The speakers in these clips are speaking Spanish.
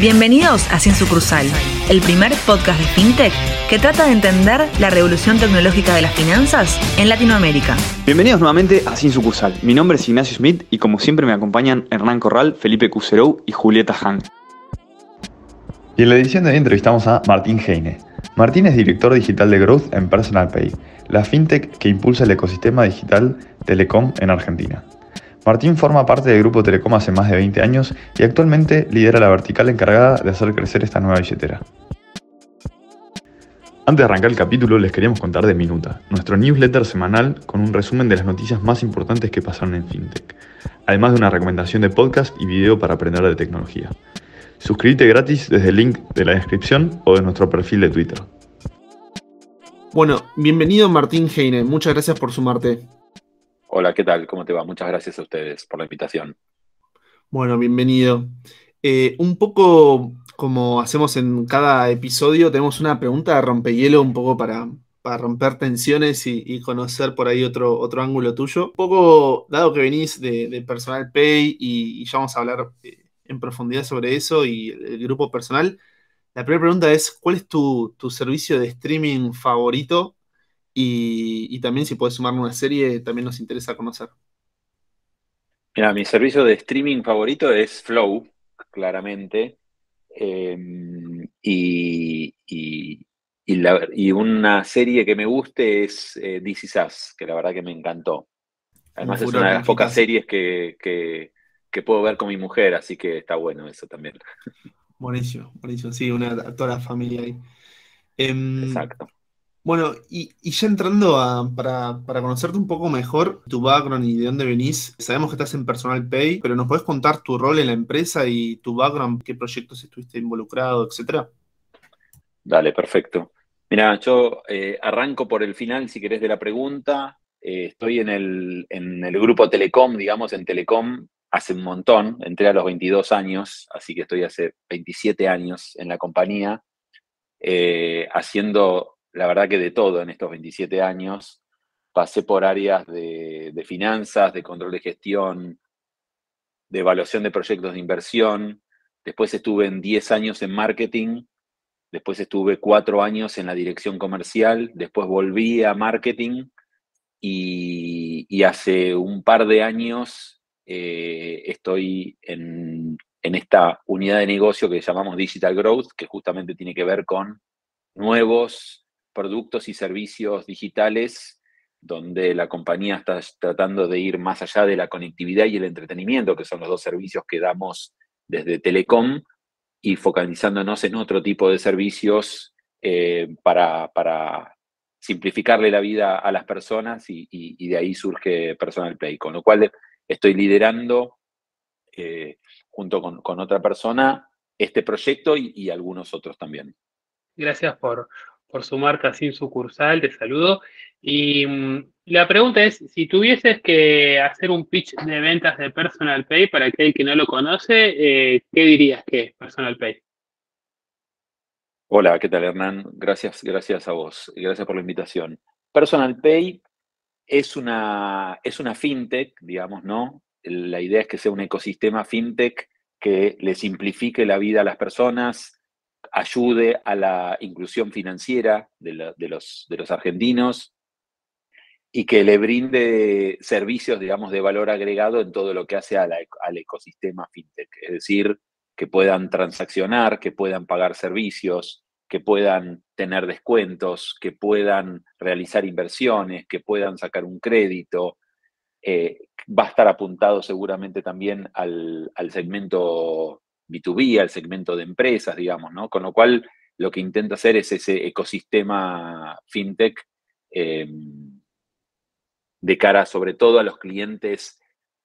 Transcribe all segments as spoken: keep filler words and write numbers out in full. Bienvenidos a Sin Sucursal, el primer podcast de FinTech que trata de entender la revolución tecnológica de las finanzas en Latinoamérica. Bienvenidos nuevamente a Sin Sucursal. Mi nombre es Ignacio Smith y como siempre me acompañan Hernán Corral, Felipe Cuserou y Julieta Han. Y en la edición de hoy entrevistamos a Martín Heine. Martín es director digital de Growth en Personal Pay, la FinTech que impulsa el ecosistema digital Telecom en Argentina. Martín forma parte del Grupo Telecom hace más de veinte años y actualmente lidera la vertical encargada de hacer crecer esta nueva billetera. Antes de arrancar el capítulo les queríamos contar de Minuta, nuestro newsletter semanal con un resumen de las noticias más importantes que pasaron en FinTech, además de una recomendación de podcast y video para aprender de tecnología. Suscríbete gratis desde el link de la descripción o de nuestro perfil de Twitter. Bueno, bienvenido Martín Heine, muchas gracias por sumarte. Hola, ¿qué tal? ¿Cómo te va? Muchas gracias a ustedes por la invitación. Bueno, bienvenido. Eh, un poco como hacemos en cada episodio, tenemos una pregunta de rompehielo un poco para, para romper tensiones y, y conocer por ahí otro, otro ángulo tuyo. Un poco, dado que venís de, de Personal Pay y, y ya vamos a hablar en profundidad sobre eso y el, el grupo personal, la primera pregunta es, ¿cuál es tu, tu servicio de streaming favorito? Y, y también si puedes sumarle una serie, también nos interesa conocer. Mira, mi servicio de streaming favorito es Flow, claramente. Eh, y, y, y, la, y una serie que me guste es eh, This Is Us, que la verdad que me encantó. Además es una de las pocas series que, que, que puedo ver con mi mujer, así que está bueno eso también. Buenísimo, buenísimo. Sí, una, toda la familia ahí. Eh, Exacto. Bueno, y, y ya entrando a, para, para conocerte un poco mejor, tu background y de dónde venís, sabemos que estás en Personal Pay, pero ¿nos podés contar tu rol en la empresa y tu background, qué proyectos estuviste involucrado, etcétera? Dale, perfecto. Mirá, yo eh, arranco por el final, si querés, de la pregunta. Eh, estoy en el, en el grupo Telecom, digamos, en Telecom hace un montón. Entré a los veintidós años, así que estoy hace veintisiete años en la compañía, eh, haciendo... La verdad que de todo en estos veintisiete años, pasé por áreas de, de finanzas, de control de gestión, de evaluación de proyectos de inversión, después estuve en diez años en marketing, después estuve cuatro años en la dirección comercial, después volví a marketing y, y hace un par de años eh, estoy en, en esta unidad de negocio que llamamos Digital Growth, que justamente tiene que ver con nuevos productos y servicios digitales donde la compañía está tratando de ir más allá de la conectividad y el entretenimiento, que son los dos servicios que damos desde Telecom, y focalizándonos en otro tipo de servicios eh, para, para simplificarle la vida a las personas y, y, y de ahí surge Personal Pay, con lo cual estoy liderando eh, junto con, con otra persona este proyecto y, y algunos otros también. Gracias por... por su marca Sin Sucursal, te saludo. Y mmm, la pregunta es, si tuvieses que hacer un pitch de ventas de Personal Pay para aquel que no lo conoce, eh, ¿qué dirías que es Personal Pay? Hola, ¿qué tal, Hernán? Gracias, gracias a vos. Gracias por la invitación. Personal Pay es una, es una fintech, digamos, ¿no? La idea es que sea un ecosistema fintech que le simplifique la vida a las personas, ayude a la inclusión financiera de, la, de, los, de los argentinos y que le brinde servicios, digamos, de valor agregado en todo lo que hace a la, al ecosistema fintech. Es decir, que puedan transaccionar, que puedan pagar servicios, que puedan tener descuentos, que puedan realizar inversiones, que puedan sacar un crédito. Eh, va a estar apuntado seguramente también al, al segmento be dos be, al segmento de empresas, digamos, ¿no? Con lo cual, lo que intenta hacer es ese ecosistema fintech eh, de cara, sobre todo, a los clientes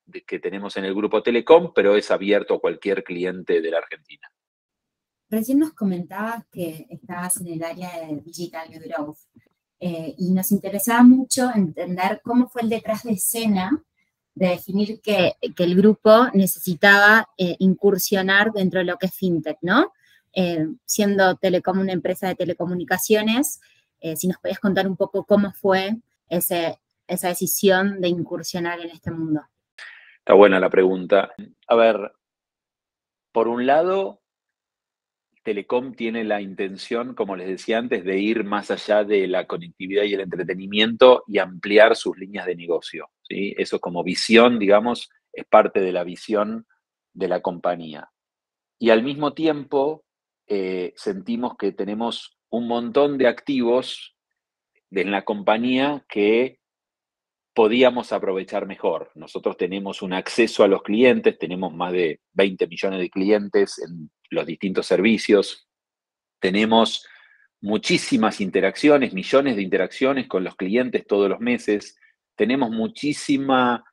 de, que tenemos en el Grupo Telecom, pero es abierto a cualquier cliente de la Argentina. Recién nos comentabas que estabas en el área de Digital Growth eh, y nos interesaba mucho entender cómo fue el detrás de escena de definir que, que el grupo necesitaba eh, incursionar dentro de lo que es fintech, ¿no? Eh, siendo Telecom una empresa de telecomunicaciones, eh, si nos podías contar un poco cómo fue ese, esa decisión de incursionar en este mundo. Está buena la pregunta. A ver, por un lado, Telecom tiene la intención, como les decía antes, de ir más allá de la conectividad y el entretenimiento y ampliar sus líneas de negocio, ¿sí? Eso como visión, digamos, es parte de la visión de la compañía. Y al mismo tiempo eh, sentimos que tenemos un montón de activos en la compañía que podíamos aprovechar mejor. Nosotros tenemos un acceso a los clientes, tenemos más de veinte millones de clientes en los distintos servicios, tenemos muchísimas interacciones, millones de interacciones con los clientes todos los meses, tenemos muchísima,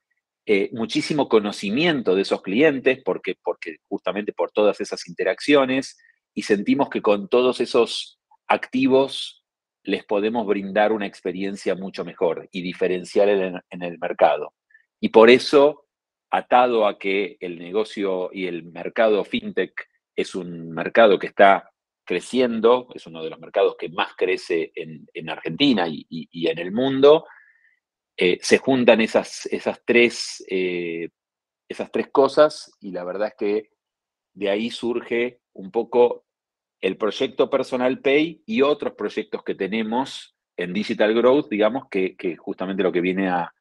eh, muchísimo conocimiento de esos clientes porque, porque justamente por todas esas interacciones, y sentimos que con todos esos activos les podemos brindar una experiencia mucho mejor y diferencial en, en el mercado. Y por eso, atado a que el negocio y el mercado fintech es un mercado que está creciendo, es uno de los mercados que más crece en, en Argentina y, y, y en el mundo, eh, se juntan esas, esas, tres, eh, esas tres cosas, y la verdad es que de ahí surge un poco el proyecto Personal Pay y otros proyectos que tenemos en Digital Growth, digamos, que, que justamente lo que viene a,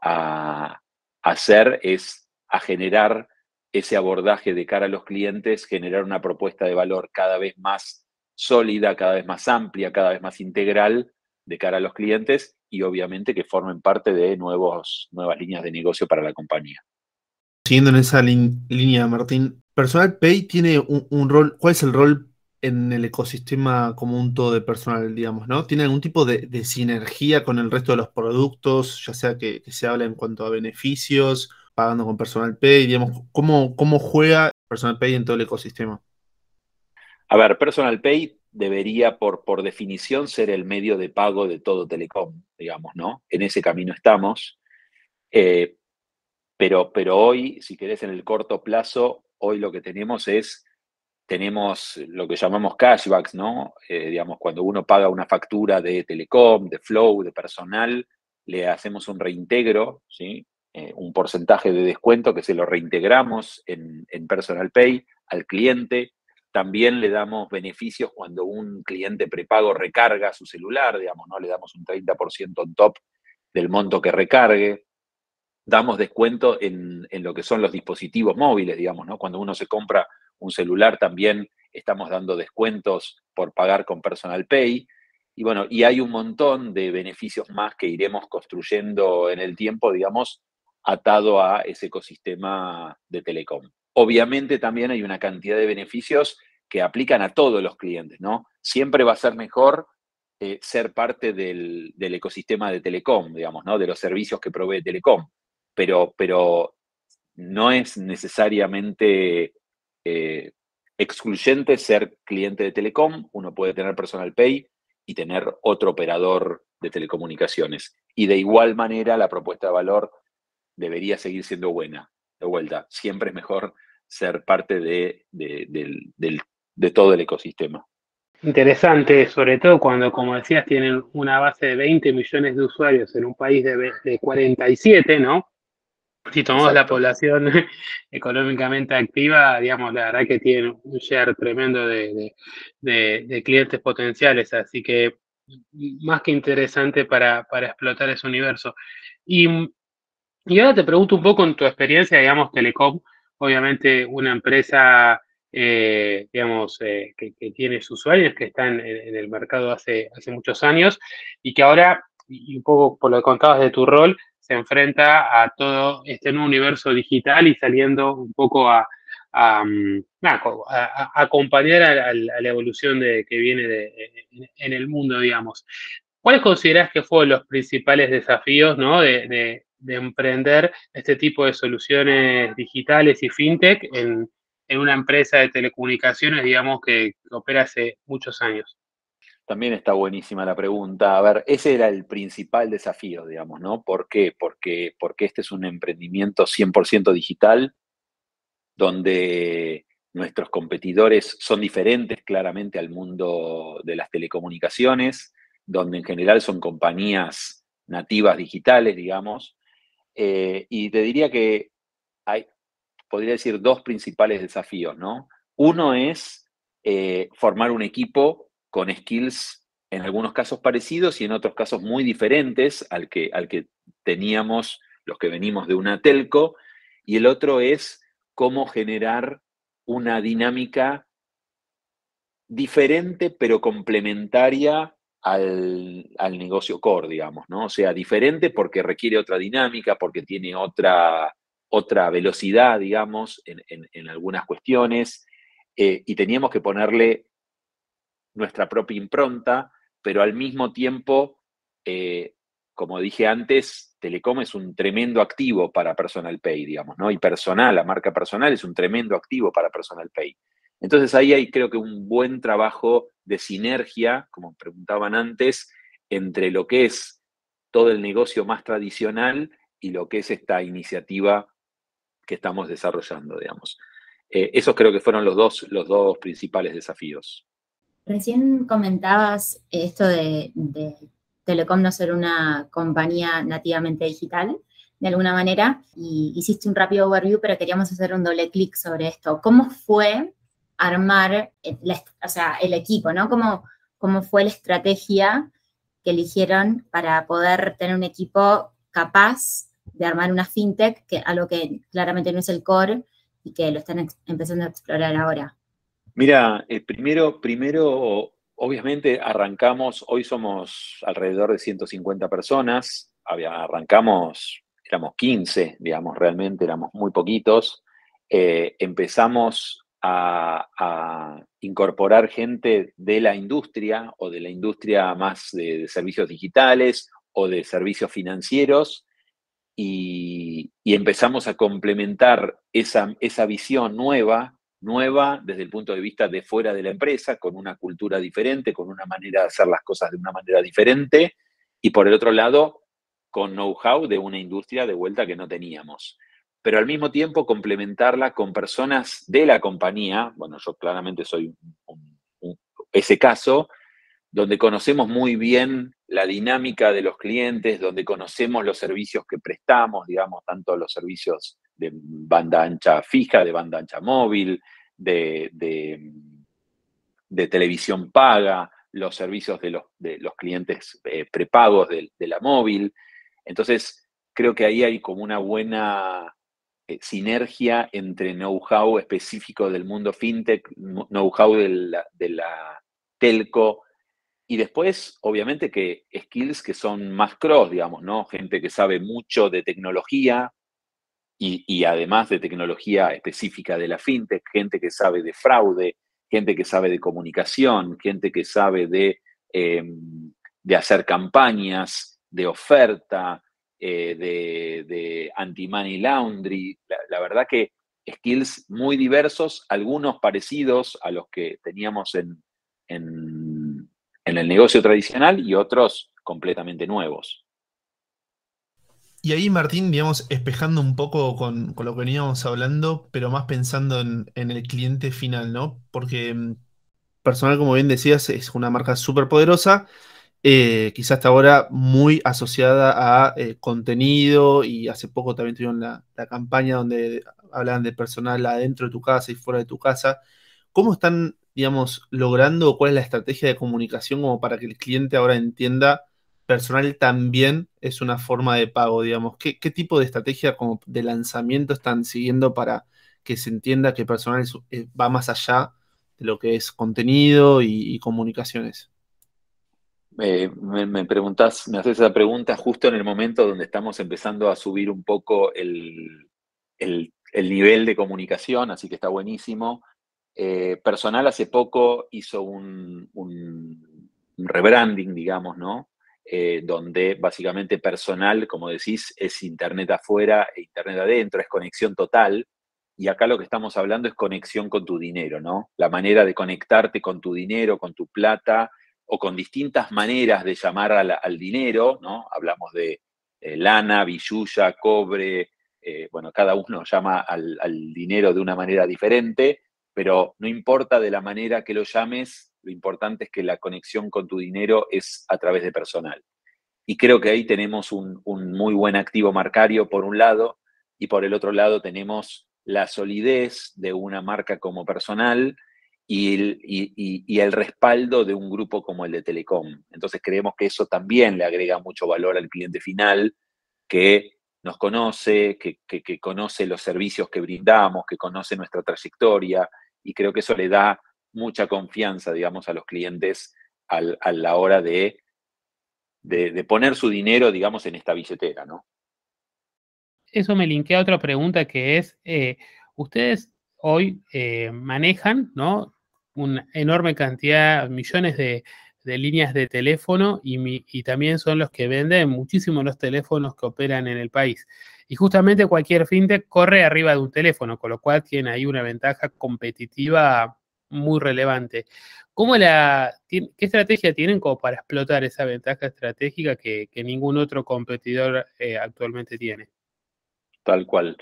a hacer es a generar ese abordaje de cara a los clientes, generar una propuesta de valor cada vez más sólida, cada vez más amplia, cada vez más integral de cara a los clientes y obviamente que formen parte de nuevos, nuevas líneas de negocio para la compañía. Siguiendo en esa línea, Martín, Personal Pay tiene un, un rol, ¿cuál es el rol en el ecosistema como un todo de Personal, digamos, ¿no? ¿Tiene algún tipo de, de sinergia con el resto de los productos, ya sea que, que se habla en cuanto a beneficios, pagando con Personal Pay, digamos, ¿cómo, cómo juega Personal Pay en todo el ecosistema? A ver, Personal Pay debería, por, por definición, ser el medio de pago de todo Telecom, digamos, ¿no? En ese camino estamos, eh, pero, pero hoy, si querés, en el corto plazo, hoy lo que tenemos es tenemos lo que llamamos cashbacks, ¿no? Eh, digamos, cuando uno paga una factura de Telecom, de Flow, de Personal, le hacemos un reintegro, ¿sí? Eh, un porcentaje de descuento que se lo reintegramos en, en Personal Pay al cliente. También le damos beneficios cuando un cliente prepago recarga su celular, digamos, ¿no? Le damos un treinta por ciento on top del monto que recargue. Damos descuento en, en lo que son los dispositivos móviles, digamos, ¿no? Cuando uno se compra un celular también estamos dando descuentos por pagar con Personal Pay. Y bueno, y hay un montón de beneficios más que iremos construyendo en el tiempo, digamos, atado a ese ecosistema de Telecom. Obviamente también hay una cantidad de beneficios que aplican a todos los clientes, ¿no? Siempre va a ser mejor eh, ser parte del, del ecosistema de Telecom, digamos, ¿no? De los servicios que provee Telecom. Pero, pero no es necesariamente Eh, excluyente ser cliente de Telecom. Uno puede tener Personal Pay y tener otro operador de telecomunicaciones. Y de igual manera la propuesta de valor debería seguir siendo buena. De vuelta, siempre es mejor ser parte de, de, de, de, de todo el ecosistema. Interesante, sobre todo cuando, como decías, tienen una base de veinte millones de usuarios en un país de, de cuarenta y siete, ¿no? Si tomamos Exacto. La población económicamente activa, digamos, la verdad que tiene un share tremendo de, de, de, de clientes potenciales, así que más que interesante para, para explotar ese universo. Y, y ahora te pregunto un poco en tu experiencia, digamos, Telecom, obviamente una empresa, eh, digamos, eh, que, que tiene sus usuarios, que están en, en el mercado hace, hace muchos años, y que ahora, y un poco por lo que contabas de tu rol, se enfrenta a todo este nuevo universo digital y saliendo un poco a, a, a, a acompañar a, a, a la evolución de, que viene de, en, en el mundo, digamos. ¿Cuáles considerás que fueron los principales desafíos, ¿no? de, de, de emprender este tipo de soluciones digitales y fintech en, en una empresa de telecomunicaciones, digamos, que opera hace muchos años? También está buenísima la pregunta. A ver, ese era el principal desafío, digamos, ¿no? ¿Por qué? Porque, porque este es un emprendimiento cien por ciento digital, donde nuestros competidores son diferentes claramente al mundo de las telecomunicaciones, donde en general son compañías nativas digitales, digamos. Eh, y te diría que hay, podría decir, dos principales desafíos, ¿no? Uno es eh, formar un equipo con skills en algunos casos parecidos y en otros casos muy diferentes al que, al que teníamos los que venimos de una telco, y el otro es cómo generar una dinámica diferente pero complementaria al, al negocio core, digamos, ¿no? O sea, diferente porque requiere otra dinámica, porque tiene otra, otra velocidad, digamos, en, en, en algunas cuestiones, eh, y teníamos que ponerle nuestra propia impronta, pero al mismo tiempo, eh, como dije antes, Telecom es un tremendo activo para Personal Pay, digamos, ¿no? Y Personal, la marca Personal, es un tremendo activo para Personal Pay. Entonces ahí hay, creo que, un buen trabajo de sinergia, como preguntaban antes, entre lo que es todo el negocio más tradicional y lo que es esta iniciativa que estamos desarrollando, digamos. Eh, esos creo que fueron los dos, los dos principales desafíos. Recién comentabas esto de, de Telecom no ser una compañía nativamente digital, de alguna manera, y hiciste un rápido overview, pero queríamos hacer un doble clic sobre esto. ¿Cómo fue armar la, o sea, el equipo, ¿no? ¿Cómo, cómo fue la estrategia que eligieron para poder tener un equipo capaz de armar una fintech, que algo que claramente no es el core y que lo están empezando a explorar ahora? Mira, eh, primero, primero, obviamente arrancamos, hoy somos alrededor de ciento cincuenta personas, había, arrancamos, éramos quince, digamos, realmente éramos muy poquitos, eh, empezamos a, a incorporar gente de la industria o de la industria más de, de servicios digitales o de servicios financieros y, y empezamos a complementar esa, esa visión nueva nueva desde el punto de vista de fuera de la empresa, con una cultura diferente, con una manera de hacer las cosas de una manera diferente, y por el otro lado, con know-how de una industria de vuelta que no teníamos. Pero al mismo tiempo complementarla con personas de la compañía, bueno, yo claramente soy un, un, un, ese caso, donde conocemos muy bien la dinámica de los clientes, donde conocemos los servicios que prestamos, digamos, tanto los servicios de banda ancha fija, de banda ancha móvil, de, de, de televisión paga, los servicios de los, de los clientes eh, prepagos de, de la móvil. Entonces, creo que ahí hay como una buena eh, sinergia entre know-how específico del mundo fintech, know-how de la, de la telco, y después, obviamente, que skills que son más cross, digamos, ¿no? Gente que sabe mucho de tecnología, Y, y además de tecnología específica de la fintech, gente que sabe de fraude, gente que sabe de comunicación, gente que sabe de, eh, de hacer campañas, de oferta, eh, de, de anti-money laundry. La, la verdad que skills muy diversos, algunos parecidos a los que teníamos en, en, en el negocio tradicional y otros completamente nuevos. Y ahí, Martín, digamos, espejando un poco con, con lo que veníamos hablando, pero más pensando en, en el cliente final, ¿no? Porque Personal, como bien decías, es una marca súper poderosa, eh, quizás hasta ahora muy asociada a eh, contenido, y hace poco también tuvieron la, la campaña donde hablaban de personal adentro de tu casa y fuera de tu casa. ¿Cómo están, digamos, logrando, o cuál es la estrategia de comunicación como para que el cliente ahora entienda Personal también es una forma de pago, digamos? ¿Qué, qué tipo de estrategia como de lanzamiento están siguiendo para que se entienda que Personal es, es, va más allá de lo que es contenido y, y comunicaciones? Eh, me, me preguntás, me haces esa pregunta justo en el momento donde estamos empezando a subir un poco el, el, el nivel de comunicación, así que está buenísimo. Eh, Personal hace poco hizo un, un rebranding, digamos, ¿no? Eh, donde básicamente Personal, como decís, es internet afuera e internet adentro, es conexión total, y acá lo que estamos hablando es conexión con tu dinero, ¿no? La manera de conectarte con tu dinero, con tu plata, o con distintas maneras de llamar al, al dinero, ¿no? Hablamos de eh, lana, billulla, cobre, eh, bueno, cada uno llama al, al dinero de una manera diferente, pero no importa de la manera que lo llames, lo importante es que la conexión con tu dinero es a través de Personal. Y creo que ahí tenemos un, un muy buen activo marcario por un lado, y por el otro lado tenemos la solidez de una marca como Personal y el, y, y, y el respaldo de un grupo como el de Telecom. Entonces creemos que eso también le agrega mucho valor al cliente final, que nos conoce, que, que, que conoce los servicios que brindamos, que conoce nuestra trayectoria, y creo que eso le da mucha confianza, digamos, a los clientes al, a la hora de, de, de poner su dinero, digamos, en esta billetera, ¿no? Eso me linkea a otra pregunta que es, eh, ustedes hoy eh, manejan, ¿no?, una enorme cantidad, millones de, de líneas de teléfono y, mi, y también son los que venden muchísimo los teléfonos que operan en el país. Y justamente cualquier fintech corre arriba de un teléfono, con lo cual tiene ahí una ventaja competitiva muy relevante. ¿Cómo la, ¿Qué estrategia tienen como para explotar esa ventaja estratégica que, que ningún otro competidor eh, actualmente tiene? Tal cual.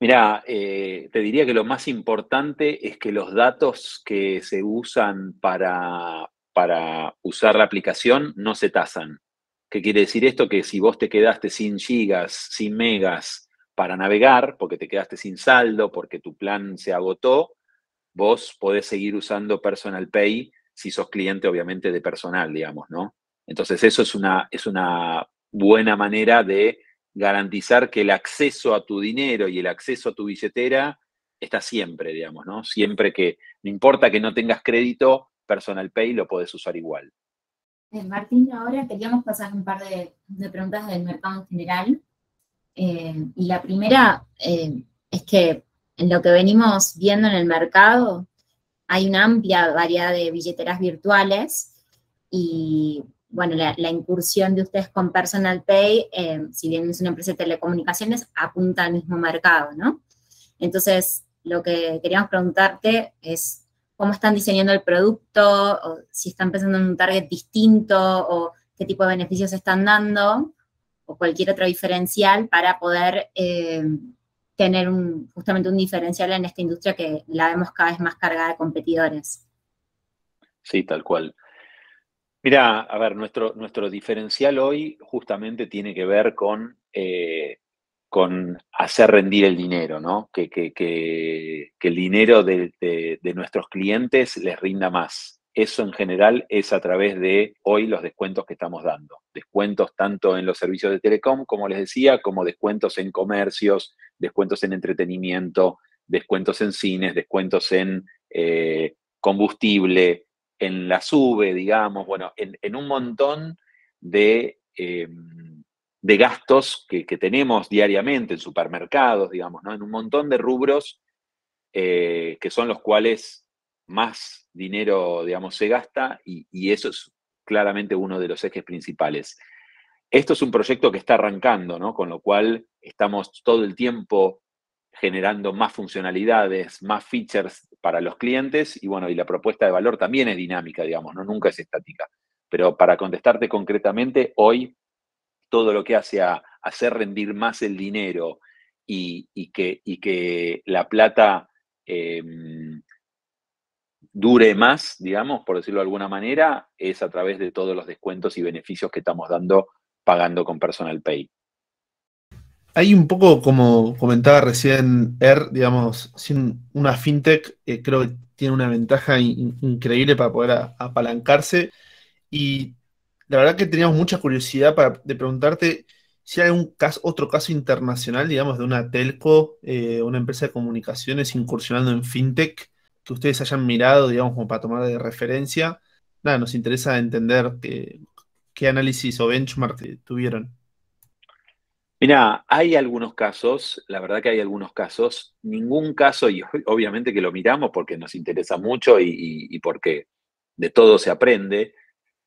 Mirá, eh, te diría que lo más importante es que los datos que se usan para, para usar la aplicación no se tasan. ¿Qué quiere decir esto? Que si vos te quedaste sin gigas, sin megas para navegar, porque te quedaste sin saldo, porque tu plan se agotó, vos podés seguir usando Personal Pay si sos cliente, obviamente, de Personal, digamos, ¿no? Entonces, eso es una, es una buena manera de garantizar que el acceso a tu dinero y el acceso a tu billetera está siempre, digamos, ¿no? Siempre que, no importa que no tengas crédito, Personal Pay lo podés usar igual. Martín, ahora queríamos pasar un par de, de preguntas del mercado en general. Eh, y la primera eh, es que en lo que venimos viendo en el mercado hay una amplia variedad de billeteras virtuales y... bueno, la, la incursión de ustedes con Personal Pay, eh, si bien es una empresa de telecomunicaciones, apunta al mismo mercado, ¿no? Entonces, lo que queríamos preguntarte es cómo están diseñando el producto, o si están pensando en un target distinto, o qué tipo de beneficios están dando, o cualquier otro diferencial para poder eh, tener un, justamente un diferencial en esta industria que la vemos cada vez más cargada de competidores. Sí, tal cual. Mirá, a ver, nuestro, nuestro diferencial hoy justamente tiene que ver con, eh, con hacer rendir el dinero, ¿no? Que, que, que, que el dinero de, de, de nuestros clientes les rinda más. Eso en general es a través de hoy los descuentos que estamos dando. Descuentos tanto en los servicios de Telecom, como les decía, como descuentos en comercios, descuentos en entretenimiento, descuentos en cines, descuentos en eh, combustible, en la SUBE, digamos, bueno, en, en un montón de, eh, de gastos que, que tenemos diariamente en supermercados, digamos, ¿no? En un montón de rubros eh, que son los cuales más dinero, digamos, se gasta y, y eso es claramente uno de los ejes principales. Esto es un proyecto que está arrancando, ¿no? Con lo cual estamos todo el tiempo generando más funcionalidades, más features para los clientes, y bueno, y la propuesta de valor también es dinámica, digamos, ¿no? Nunca es estática. Pero para contestarte concretamente, hoy todo lo que hace a hacer rendir más el dinero y, y, que, y que la plata eh, dure más, digamos, por decirlo de alguna manera, es a través de todos los descuentos y beneficios que estamos dando pagando con Personal Pay. Hay un poco, como comentaba recién Er, digamos, sin una fintech eh, creo que tiene una ventaja in, increíble para poder a, apalancarse. Y la verdad que teníamos mucha curiosidad para, de preguntarte si hay un caso, otro caso internacional, digamos, de una telco, eh, una empresa de comunicaciones incursionando en fintech, que ustedes hayan mirado, digamos, como para tomar de referencia. Nada, nos interesa entender qué, qué análisis o benchmark tuvieron. Mirá, hay algunos casos, la verdad que hay algunos casos, ningún caso, y obviamente que lo miramos porque nos interesa mucho y, y, y porque de todo se aprende,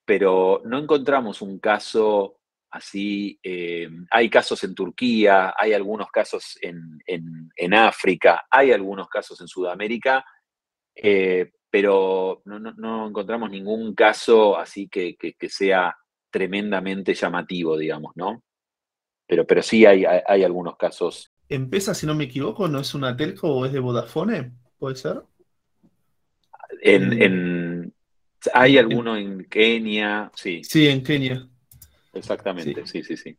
pero no encontramos un caso así. Eh, hay casos en Turquía, hay algunos casos en, en, en África, hay algunos casos en Sudamérica, eh, pero no, no, no encontramos ningún caso así que, que, que sea tremendamente llamativo, digamos, ¿no? Pero, pero sí hay, hay, hay algunos casos. ¿Empieza, si no me equivoco, no es una telco o es de Vodafone? ¿Puede ser? En, en, hay en, alguno en Kenia, sí. Sí, en Kenia. Exactamente, sí, sí, sí. sí.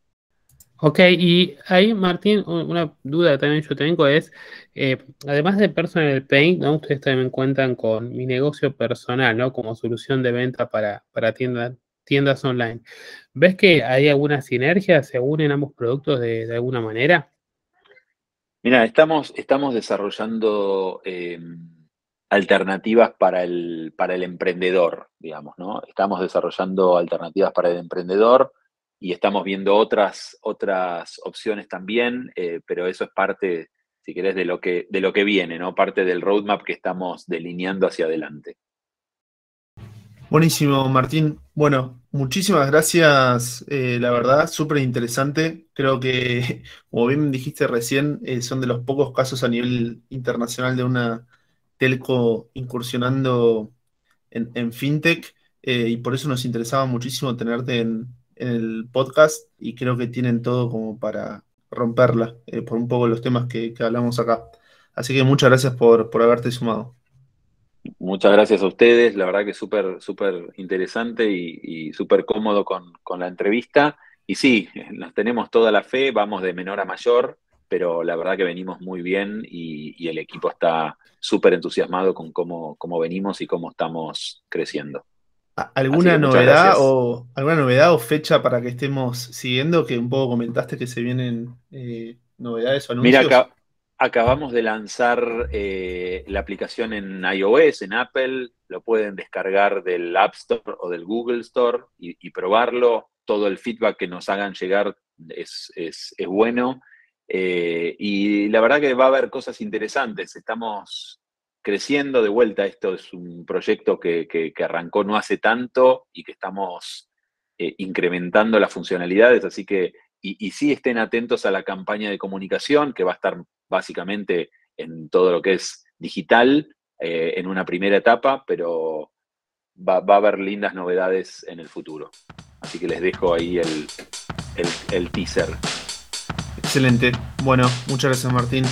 Ok, y ahí, Martín, u- una duda que también yo tengo es, eh, además de Personal Pay, ¿no? Ustedes también cuentan con mi negocio personal, ¿no? Como solución de venta para, para tienda- tiendas online. ¿Ves que hay alguna sinergia? ¿Se unen ambos productos de, de alguna manera? Mira, estamos, estamos desarrollando eh, alternativas para el, para el emprendedor, digamos, ¿no? Estamos desarrollando alternativas para el emprendedor y estamos viendo otras, otras opciones también, eh, pero eso es parte, si querés, de lo que, de lo que viene, ¿no? Parte del roadmap que estamos delineando hacia adelante. Buenísimo, Martín. Bueno, muchísimas gracias, eh, la verdad, súper interesante. Creo que, como bien dijiste recién, eh, son de los pocos casos a nivel internacional de una telco incursionando en, en fintech, eh, y por eso nos interesaba muchísimo tenerte en, en el podcast y creo que tienen todo como para romperla, eh, por un poco los temas que, que hablamos acá. Así que muchas gracias por, por haberte sumado. Muchas gracias a ustedes, la verdad que súper, súper interesante y, y súper cómodo con, con la entrevista. Y sí, nos tenemos toda la fe, vamos de menor a mayor, pero la verdad que venimos muy bien y, y el equipo está súper entusiasmado con cómo, cómo venimos y cómo estamos creciendo. ¿A- Así ¿Alguna que muchas novedad gracias. o alguna novedad o fecha para que estemos siguiendo? Que un poco comentaste que se vienen eh, novedades o Mira, anuncios. acá, acabamos de lanzar eh, la aplicación en iOS, en Apple, lo pueden descargar del App Store o del Google Store y, y probarlo. Todo el feedback que nos hagan llegar es, es, es bueno. Eh, y la verdad que va a haber cosas interesantes. Estamos creciendo de vuelta. Esto es un proyecto que, que- que arrancó no hace tanto y que estamos eh, incrementando las funcionalidades. Así que, y, y sí estén atentos a la campaña de comunicación, que va a estar básicamente en todo lo que es digital, eh, en una primera etapa, pero va, va a haber lindas novedades en el futuro. Así que les dejo ahí el, el, el teaser. Excelente. Bueno, muchas gracias, Martín.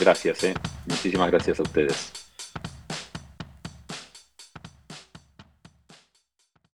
Gracias, eh. Muchísimas gracias a ustedes.